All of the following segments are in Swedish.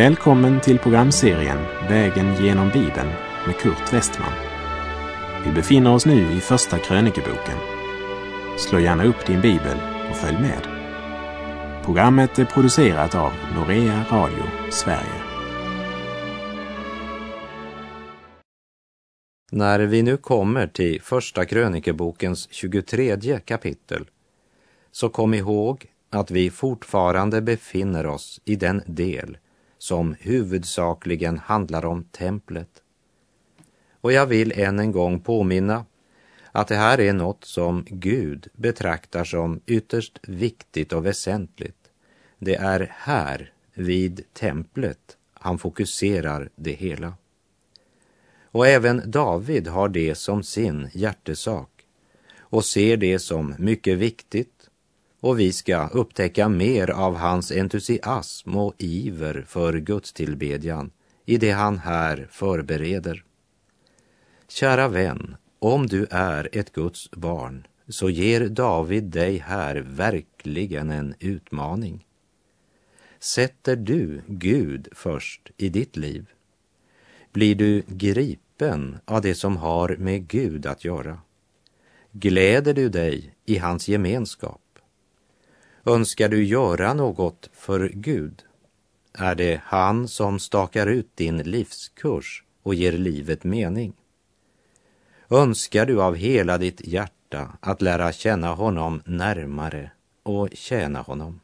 Välkommen till programserien Vägen genom Bibeln med Kurt Westman. Vi befinner oss nu i första krönikeboken. Slå gärna upp din bibel och följ med. Programmet är producerat av Norea Radio Sverige. När vi nu kommer till första krönikebokens 23:e kapitel så kom ihåg att vi fortfarande befinner oss i den del som huvudsakligen handlar om templet. Och jag vill än en gång påminna att det här är något som Gud betraktar som ytterst viktigt och väsentligt. Det är här, vid templet, han fokuserar det hela. Och även David har det som sin hjärtesak och ser det som mycket viktigt. Och vi ska upptäcka mer av hans entusiasm och iver för Guds tillbedjan i det han här förbereder. Kära vän, om du är ett Guds barn så ger David dig här verkligen en utmaning. Sätter du Gud först i ditt liv? Blir du gripen av det som har med Gud att göra? Gläder du dig i hans gemenskap? Önskar du göra något för Gud? Är det han som stakar ut din livskurs och ger livet mening? Önskar du av hela ditt hjärta att lära känna honom närmare och tjäna honom?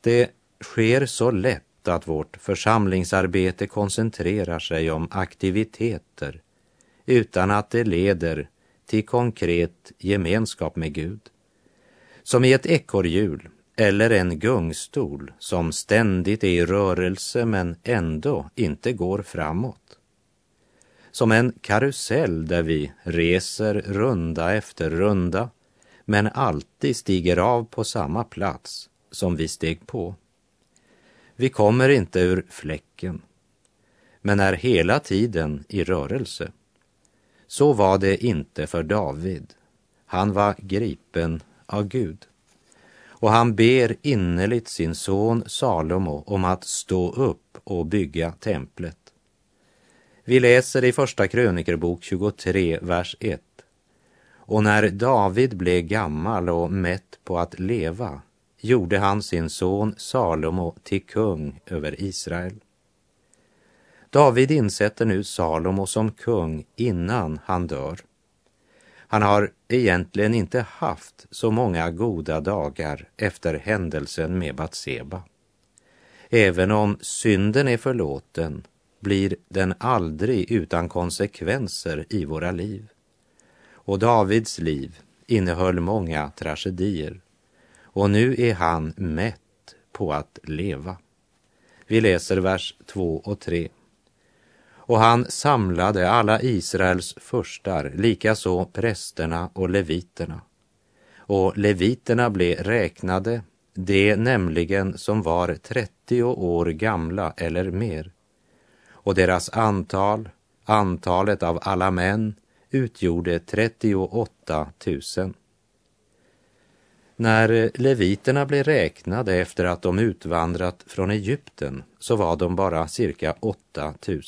Det sker så lätt att vårt församlingsarbete koncentrerar sig om aktiviteter utan att det leder till konkret gemenskap med Gud. Som i ett ekorrhjul eller en gungstol som ständigt är i rörelse men ändå inte går framåt. Som en karusell där vi reser runda efter runda men alltid stiger av på samma plats som vi steg på. Vi kommer inte ur fläcken men är hela tiden i rörelse. Så var det inte för David. Han var gripen av Gud. Och han ber innerligt sin son Salomo om att stå upp och bygga templet. Vi läser i första krönikerbok 23, vers 1. Och när David blev gammal och mätt på att leva, gjorde han sin son Salomo till kung över Israel. David insätter nu Salomo som kung innan han dör. Han har egentligen inte haft så många goda dagar efter händelsen med Batseba. Även om synden är förlåten blir den aldrig utan konsekvenser i våra liv. Och Davids liv innehöll många tragedier. Och nu är han mätt på att leva. Vi läser vers 2 och 3. Och han samlade alla Israels furstar, likaså prästerna och leviterna. Och leviterna blev räknade, det nämligen som var 30 år gamla eller mer. Och deras antalet av alla män, utgjorde 38 000. När leviterna blev räknade efter att de utvandrat från Egypten så var de bara cirka 8 000.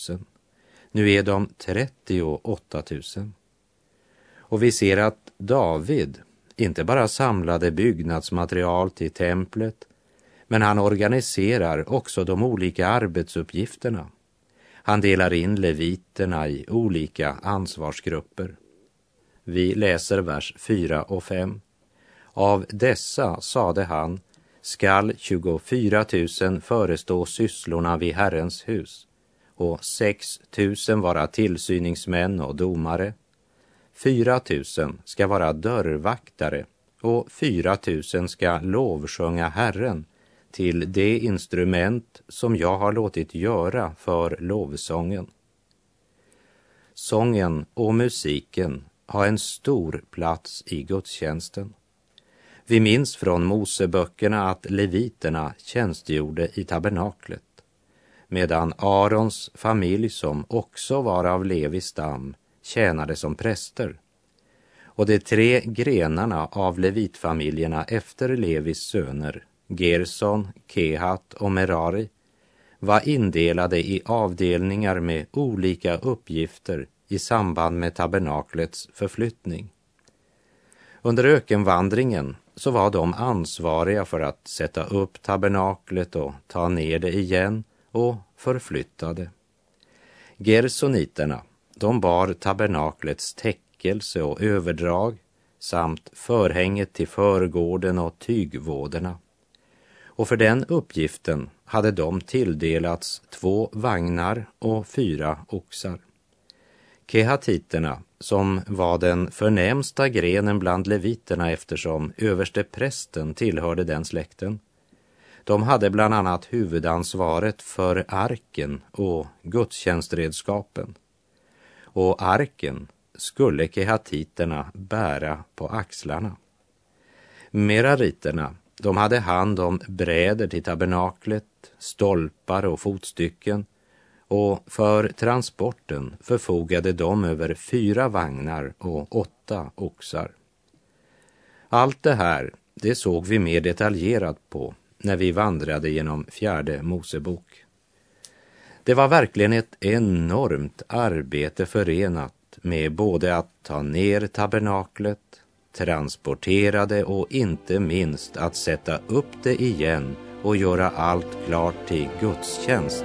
Nu är de 38 000. Och vi ser att David inte bara samlade byggnadsmaterial till templet, men han organiserar också de olika arbetsuppgifterna. Han delar in leviterna i olika ansvarsgrupper. Vi läser vers 4 och 5. Av dessa, sade han, skall 24 000 förestå sysslorna vid Herrens hus. Och 6 000 vara tillsyningsmän och domare, 4 000 ska vara dörrvaktare och 4 000 ska lovsjunga Herren till det instrument som jag har låtit göra för lovsången. Sången och musiken har en stor plats i gudstjänsten. Vi minns från Moseböckerna att leviterna tjänstgjorde i tabernaklet, medan Arons familj, som också var av Levis stam, tjänade som präster. Och de tre grenarna av levitfamiljerna efter Levis söner, Gerson, Kehat och Merari, var indelade i avdelningar med olika uppgifter i samband med tabernaklets förflyttning. Under ökenvandringen så var de ansvariga för att sätta upp tabernaklet och ta ner det igen och förflytta det. Gersoniterna, de bar tabernaklets täckelse och överdrag samt förhänget till förgården och tygvåderna. Och för den uppgiften hade de tilldelats 2 vagnar och 4 oxar. Kehatiterna, som var den förnämsta grenen bland leviterna eftersom översteprästen tillhörde den släkten, de hade bland annat huvudansvaret för arken och gudstjänstredskapen. Och arken skulle kehatiterna bära på axlarna. Merariterna, de hade hand om bräder till tabernaklet, stolpar och fotstycken, och för transporten förfogade de över 4 vagnar och 8 oxar. Allt det här, det såg vi mer detaljerat på när vi vandrade genom 4:e Mosebok. Det var verkligen ett enormt arbete förenat med både att ta ner tabernaklet, transportera det och inte minst att sätta upp det igen och göra allt klart till gudstjänst.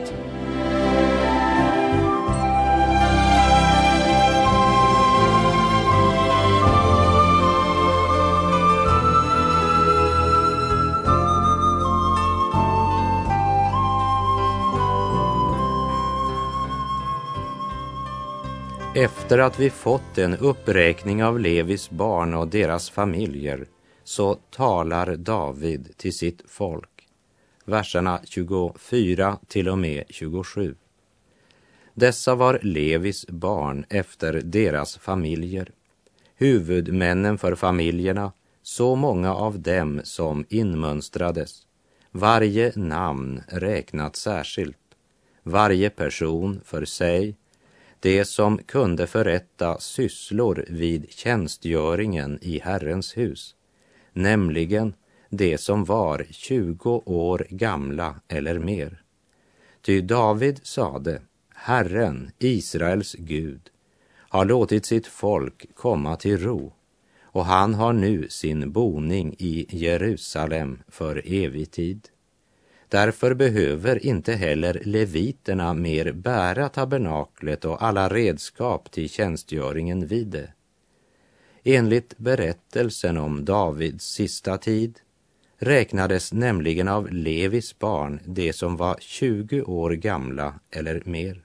Efter att vi fått en uppräkning av Levis barn och deras familjer så talar David till sitt folk. Verserna 24 till och med 27. Dessa var Levis barn efter deras familjer. Huvudmännen för familjerna, så många av dem som inmönstrades. Varje namn räknat särskilt. Varje person för sig. Det som kunde förrätta sysslor vid tjänstgöringen i Herrens hus, nämligen det som var 20 år gamla eller mer. Ty David sade, Herren, Israels Gud, har låtit sitt folk komma till ro, och han har nu sin boning i Jerusalem för evig tid. Därför behöver inte heller leviterna mer bära tabernaklet och alla redskap till tjänstgöringen vid det. Enligt berättelsen om Davids sista tid räknades nämligen av Levis barn det som var 20 år gamla eller mer.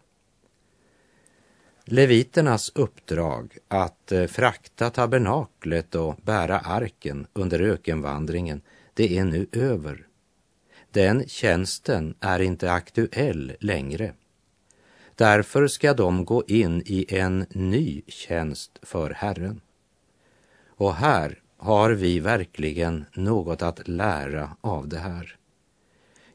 Leviternas uppdrag att frakta tabernaklet och bära arken under ökenvandringen, det är nu över. Den tjänsten är inte aktuell längre. Därför ska de gå in i en ny tjänst för Herren. Och här har vi verkligen något att lära av det här.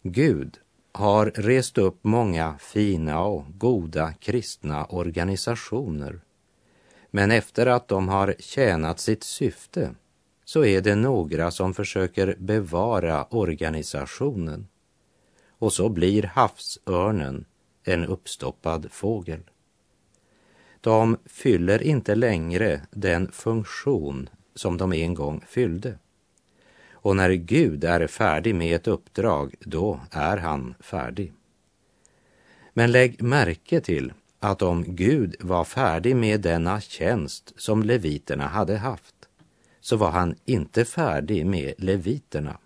Gud har rest upp många fina och goda kristna organisationer. Men efter att de har tjänat sitt syfte, så är det några som försöker bevara organisationen. Och så blir havsörnen en uppstoppad fågel. De fyller inte längre den funktion som de en gång fyllde. Och när Gud är färdig med ett uppdrag, då är han färdig. Men lägg märke till att om Gud var färdig med denna tjänst som leviterna hade haft, så var han inte färdig med leviterna.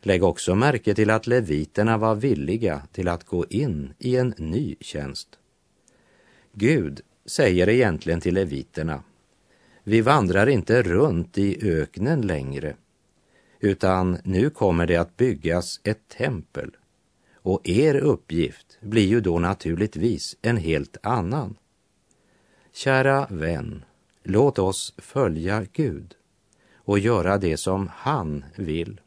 Lägg också märke till att leviterna var villiga till att gå in i en ny tjänst. Gud säger egentligen till leviterna, vi vandrar inte runt i öknen längre, utan nu kommer det att byggas ett tempel. Och er uppgift blir ju då naturligtvis en helt annan. Kära vän, låt oss följa Gud och göra det som han vill.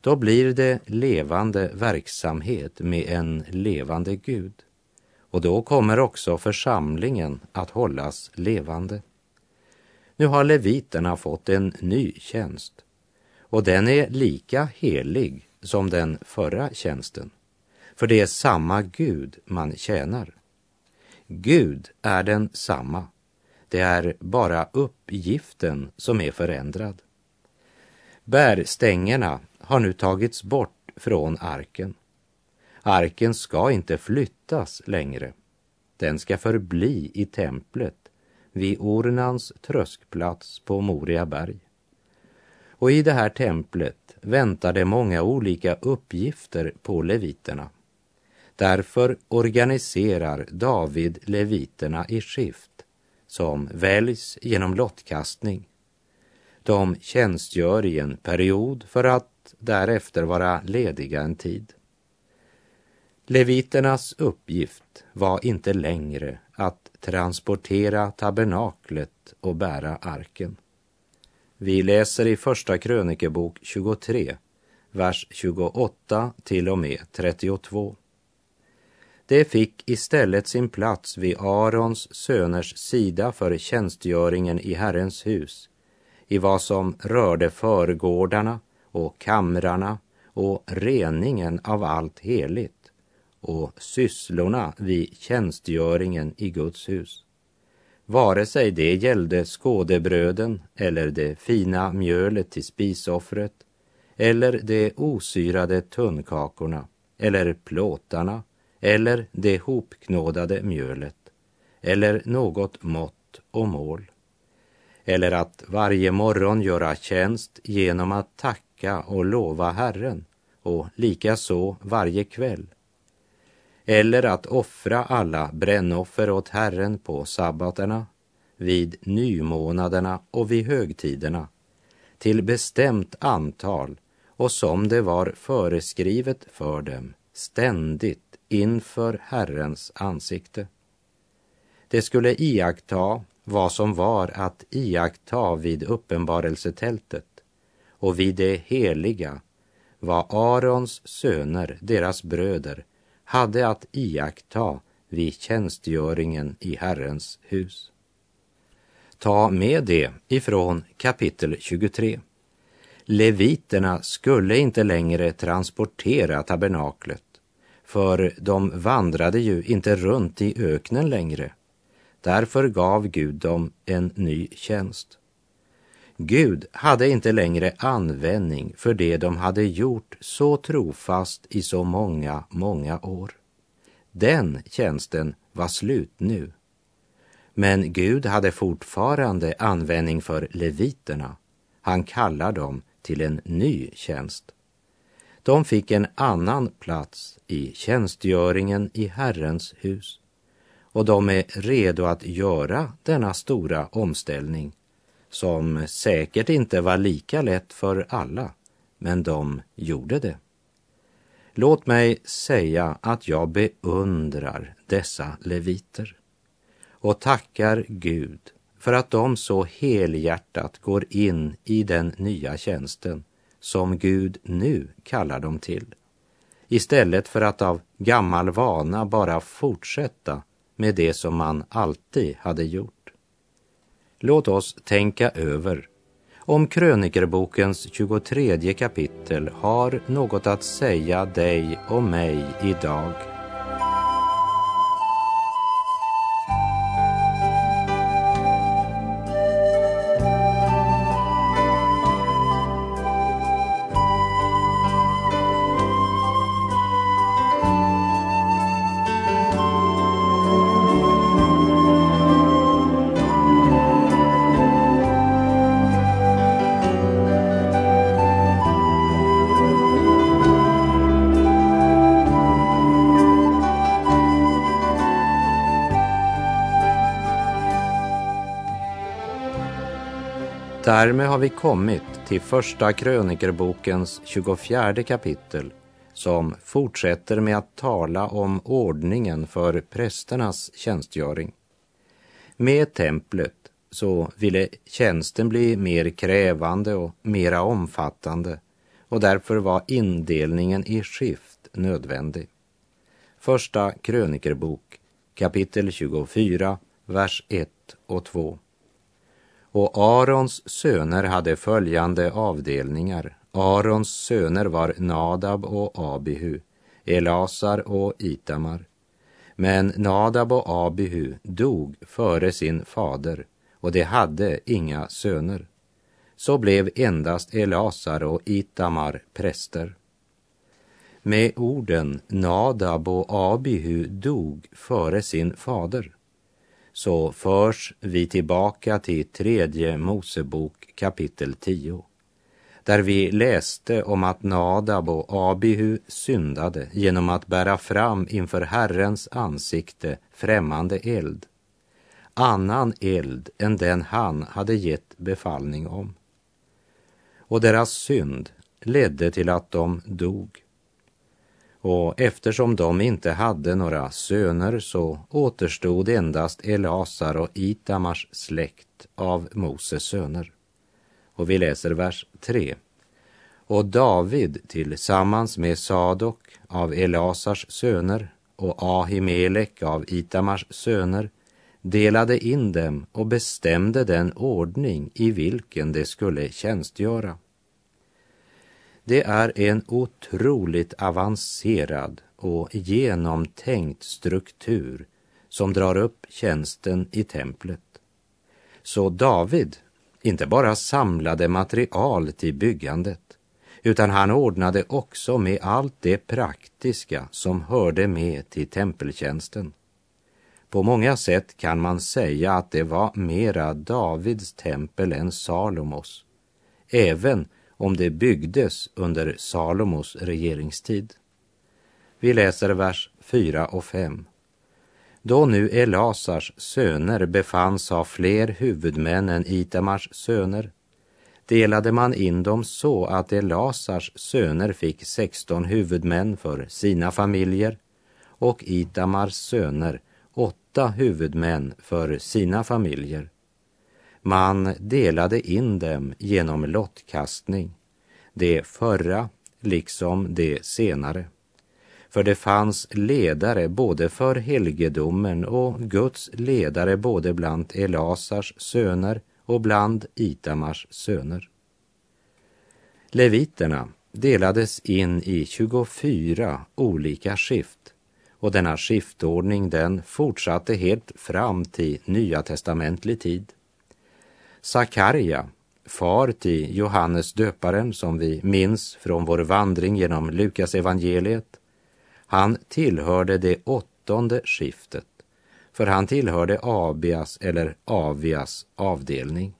Då blir det levande verksamhet med en levande Gud. Och då kommer också församlingen att hållas levande. Nu har leviterna fått en ny tjänst. Och den är lika helig som den förra tjänsten. för det är samma Gud man tjänar. Gud är den samma. Det är bara uppgiften som är förändrad. Bärstängerna har nu tagits bort från arken. Arken ska inte flyttas längre. Den ska förbli i templet vid Ornans tröskplats på Moriaberg. Och i det här templet väntade många olika uppgifter på leviterna. Därför organiserar David leviterna i skift som väljs genom lottkastning. De tjänstgör i en period för att därefter vara lediga en tid. Leviternas uppgift var inte längre att transportera tabernaklet och bära arken. Vi läser i första krönikebok 23, vers 28 till och med 32. Det fick istället sin plats vid Arons söners sida för tjänstgöringen i Herrens hus, i vad som rörde förgårdarna och kamrarna och reningen av allt heligt och sysslorna vid tjänstgöringen i Guds hus. Vare sig det gällde skådebröden eller det fina mjölet till spisoffret eller de osyrade tunnkakorna eller plåtarna eller det hopknådade mjölet eller något mått och mål. Eller att varje morgon göra tjänst genom att tacka och lova Herren och likaså varje kväll. Eller att offra alla brännoffer åt Herren på sabbaterna, vid nymånaderna och vid högtiderna, till bestämt antal och som det var föreskrivet för dem, ständigt inför Herrens ansikte. Det skulle iaktta vad som var att iaktta vid uppenbarelsetältet, och vid det heliga var Arons söner, deras bröder, hade att iaktta vid tjänstgöringen i Herrens hus. Ta med det ifrån kapitel 23. Leviterna skulle inte längre transportera tabernaklet, för de vandrade ju inte runt i öknen längre. Därför gav Gud dem en ny tjänst. Gud hade inte längre användning för det de hade gjort så trofast i så många, många år. Den tjänsten var slut nu. Men Gud hade fortfarande användning för leviterna. Han kallar dem till en ny tjänst. De fick en annan plats i tjänstgöringen i Herrens hus. Och de är redo att göra denna stora omställning, som säkert inte var lika lätt för alla, men de gjorde det. Låt mig säga att jag beundrar dessa leviter och tackar Gud för att de så helhjärtat går in i den nya tjänsten som Gud nu kallar dem till, istället för att av gammal vana bara fortsätta med det som man alltid hade gjort. Låt oss tänka över om krönikerbokens 23 kapitel har något att säga dig och mig idag. Därmed har vi kommit till första krönikerbokens 24 kapitel som fortsätter med att tala om ordningen för prästernas tjänstgöring. Med templet så ville tjänsten bli mer krävande och mera omfattande, och därför var indelningen i skift nödvändig. Första krönikerbok, kapitel 24, vers 1 och 2. Och Arons söner hade följande avdelningar. Arons söner var Nadab och Abihu, Elasar och Itamar. Men Nadab och Abihu dog före sin fader, och de hade inga söner. Så blev endast Elasar och Itamar präster. Med orden Nadab och Abihu dog före sin fader, så förs vi tillbaka till 3:e Mosebok kapitel 10, där vi läste om att Nadab och Abihu syndade genom att bära fram inför Herrens ansikte främmande eld, annan eld än den han hade gett befallning om. Och deras synd ledde till att de dog. Och eftersom de inte hade några söner så återstod endast Elasar och Itamars släkt av Moses söner. Och vi läser vers 3. Och David tillsammans med Sadok av Elasars söner och Ahimelek av Itamars söner delade in dem och bestämde den ordning i vilken de skulle tjänstgöra. Det är en otroligt avancerad och genomtänkt struktur som drar upp tjänsten i templet. Så David inte bara samlade material till byggandet, utan han ordnade också med allt det praktiska som hörde med till tempeltjänsten. På många sätt kan man säga att det var mera Davids tempel än Salomos, även om det byggdes under Salomos regeringstid. Vi läser vers 4 och 5. Då nu Elasars söner befanns ha fler huvudmän än Itamars söner, delade man in dem så att Elasars söner fick 16 huvudmän för sina familjer och Itamars söner 8 huvudmän för sina familjer. Man delade in dem genom lottkastning, det förra liksom det senare. För det fanns ledare både för helgedomen och Guds ledare både bland Elasars söner och bland Itamars söner. Leviterna delades in i 24 olika skift, och denna skiftordning den fortsatte helt fram till Nya testamentlig tid. Zakaria, far till Johannes Döparen som vi minns från vår vandring genom Lukas evangeliet, han tillhörde det 8:e skiftet, för han tillhörde Abias eller Avias avdelning.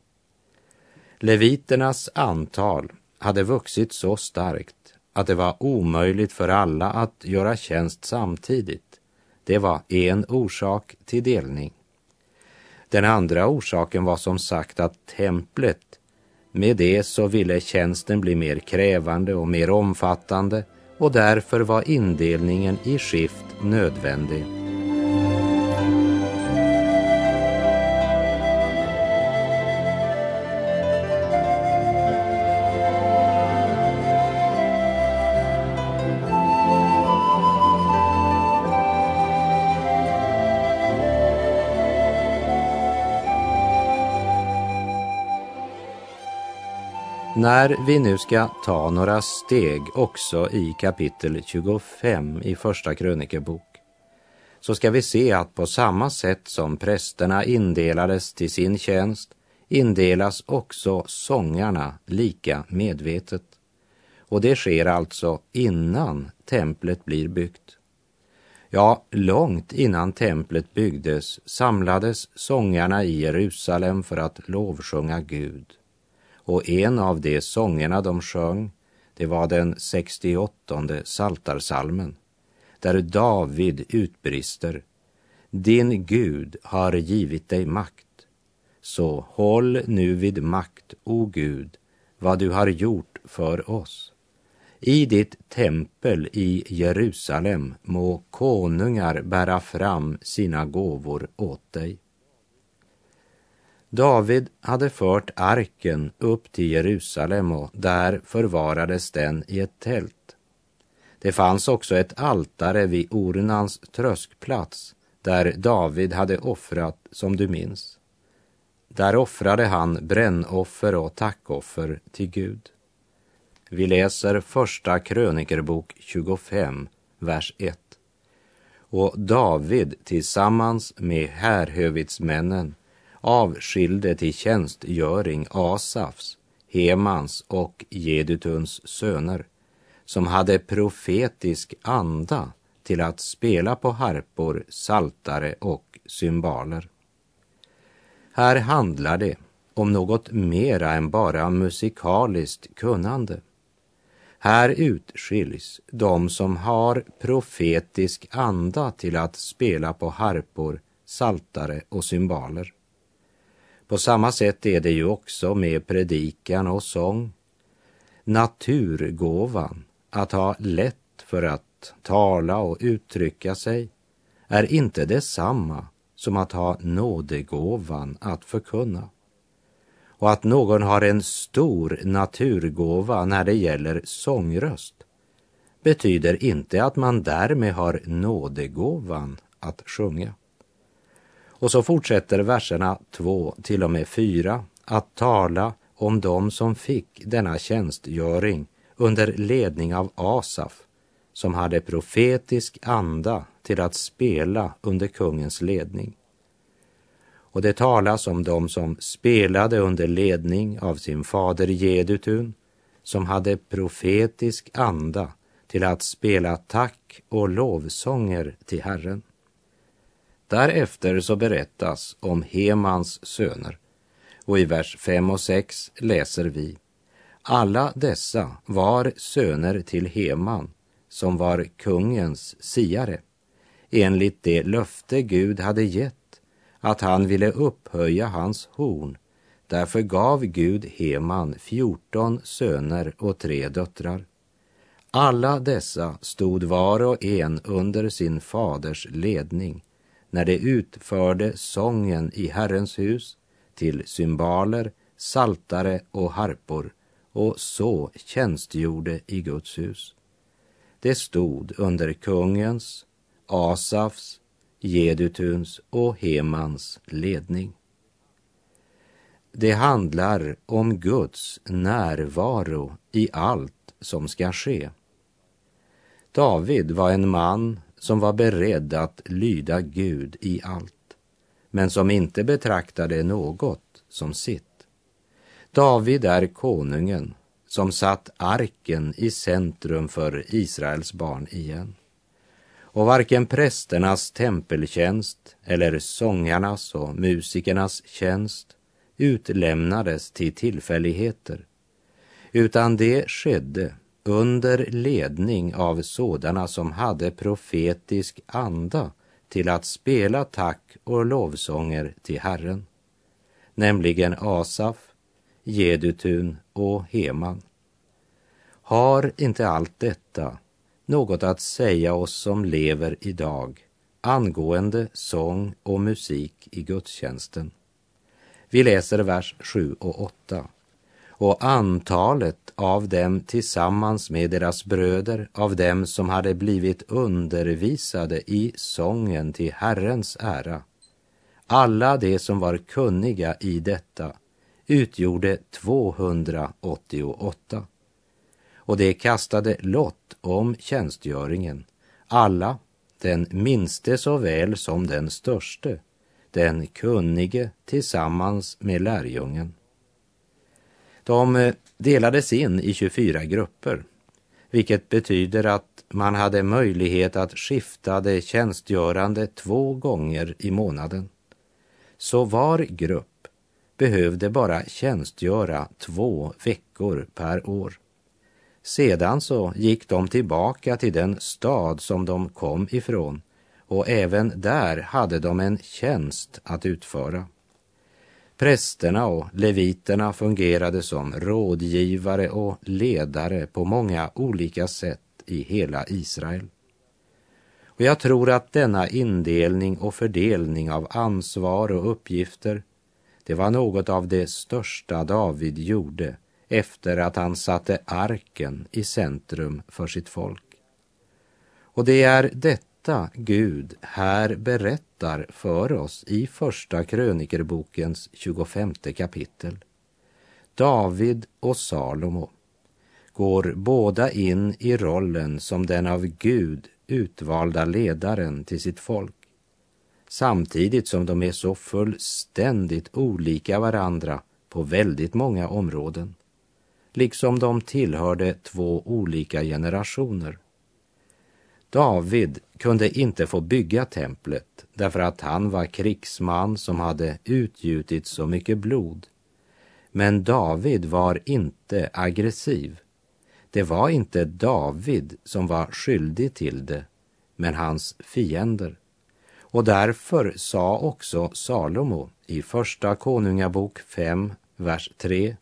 Leviternas antal hade vuxit så starkt att det var omöjligt för alla att göra tjänst samtidigt. Det var en orsak till delning. Den andra orsaken var som sagt att templet, med det så ville tjänsten bli mer krävande och mer omfattande, och därför var indelningen i skift nödvändig. När vi nu ska ta några steg också i kapitel 25 i första krönikebok, så ska vi se att på samma sätt som prästerna indelades till sin tjänst, indelas också sångarna lika medvetet. Och det sker alltså innan templet blir byggt. Ja, långt innan templet byggdes samlades sångarna i Jerusalem för att lovsjunga Gud. Och en av de sångerna de sjöng, det var den 68:e saltarsalmen, där David utbrister: Din Gud har givit dig makt, så håll nu vid makt, o Gud, vad du har gjort för oss. I ditt tempel i Jerusalem må konungar bära fram sina gåvor åt dig. David hade fört arken upp till Jerusalem och där förvarades den i ett tält. Det fanns också ett altare vid Ornans tröskplats där David hade offrat, som du minns. Där offrade han brännoffer och tackoffer till Gud. Vi läser första krönikerbok 25, vers 1. Och David tillsammans med härhövitsmännen avskilde till tjänstgöring Asafs, Hemans och Jedutuns söner, som hade profetisk anda till att spela på harpor, saltare och cymbaler. Här handlar det om något mera än bara musikaliskt kunnande. Här utskiljs de som har profetisk anda till att spela på harpor, saltare och cymbaler. På samma sätt är det ju också med predikan och sång. Naturgåvan, att ha lätt för att tala och uttrycka sig, är inte detsamma som att ha nådegåvan att förkunna. Och att någon har en stor naturgåva när det gäller sångröst betyder inte att man därmed har nådegåvan att sjunga. Och så fortsätter verserna 2-4 att tala om de som fick denna tjänstgöring under ledning av Asaf, som hade profetisk anda till att spela under kungens ledning. Och det talas om de som spelade under ledning av sin fader Jedutun, som hade profetisk anda till att spela tack och lovsånger till Herren. Därefter så berättas om Hemans söner, och i vers 5 och 6 läser vi: alla dessa var söner till Heman, som var kungens siare, enligt det löfte Gud hade gett, att han ville upphöja hans horn. Därför gav Gud Heman 14 söner och 3 döttrar. Alla dessa stod var och en under sin faders ledning när de utförde sången i Herrens hus till cymbaler, saltare och harpor, och så tjänstgjorde i Guds hus. Det stod under kungens, Asafs, Jedutuns och Hemans ledning. Det handlar om Guds närvaro i allt som ska ske. David var en man som var beredd att lyda Gud i allt, men som inte betraktade något som sitt. David är konungen som satt arken i centrum för Israels barn igen. Och varken prästernas tempeltjänst eller sångarnas och musikernas tjänst utlämnades till tillfälligheter, utan det skedde under ledning av sådana som hade profetisk anda till att spela tack och lovsånger till Herren, nämligen Asaf, Jedutun och Heman. Har inte allt detta något att säga oss som lever idag angående sång och musik i gudstjänsten? Vi läser vers 7 och 8. Och antalet av dem tillsammans med deras bröder, av dem som hade blivit undervisade i sången till Herrens ära, alla de som var kunniga i detta, utgjorde 288. Och det kastade lott om tjänstgöringen. Alla, den minste såväl som den störste, den kunnige tillsammans med lärjungen. De delades in i 24 grupper, vilket betyder att man hade möjlighet att skifta det tjänstgörande 2 gånger i månaden. Så var grupp behövde bara tjänstgöra 2 veckor per år. Sedan så gick de tillbaka till den stad som de kom ifrån, och även där hade de en tjänst att utföra. Prästerna och leviterna fungerade som rådgivare och ledare på många olika sätt i hela Israel. Och jag tror att denna indelning och fördelning av ansvar och uppgifter, det var något av det största David gjorde efter att han satte arken i centrum för sitt folk. Och det är detta Gud här berättar för oss i första krönikerbokens 25:e kapitel. David och Salomo går båda in i rollen som den av Gud utvalda ledaren till sitt folk, samtidigt som de är så fullständigt olika varandra på väldigt många områden, liksom de tillhörde två olika generationer. David kunde inte få bygga templet därför att han var krigsman som hade utgjutit så mycket blod. Men David var inte aggressiv. Det var inte David som var skyldig till det, men hans fiender. Och därför sa också Salomo i första konungabok 5, vers 3.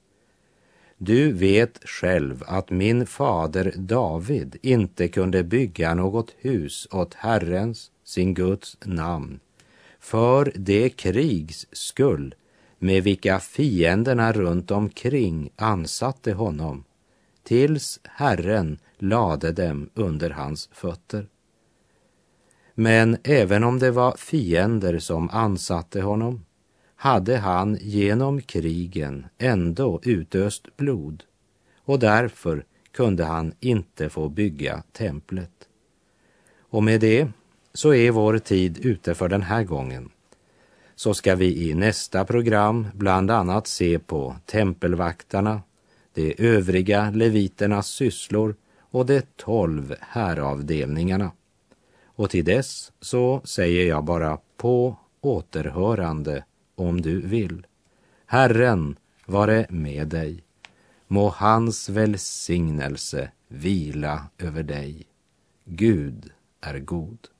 Du vet själv att min fader David inte kunde bygga något hus åt Herrens, sin Guds namn, för det krigs skull med vilka fienderna runt omkring ansatte honom, tills Herren lade dem under hans fötter. Men även om det var fiender som ansatte honom, hade han genom krigen ändå utöst blod, och därför kunde han inte få bygga templet. Och med det så är vår tid ute för den här gången. Så ska vi i nästa program bland annat se på tempelvaktarna, de övriga leviternas sysslor och de 12 häravdelningarna. Och till dess så säger jag bara på återhörande om du vill. Herren vare med dig. Må hans välsignelse vila över dig. Gud är god.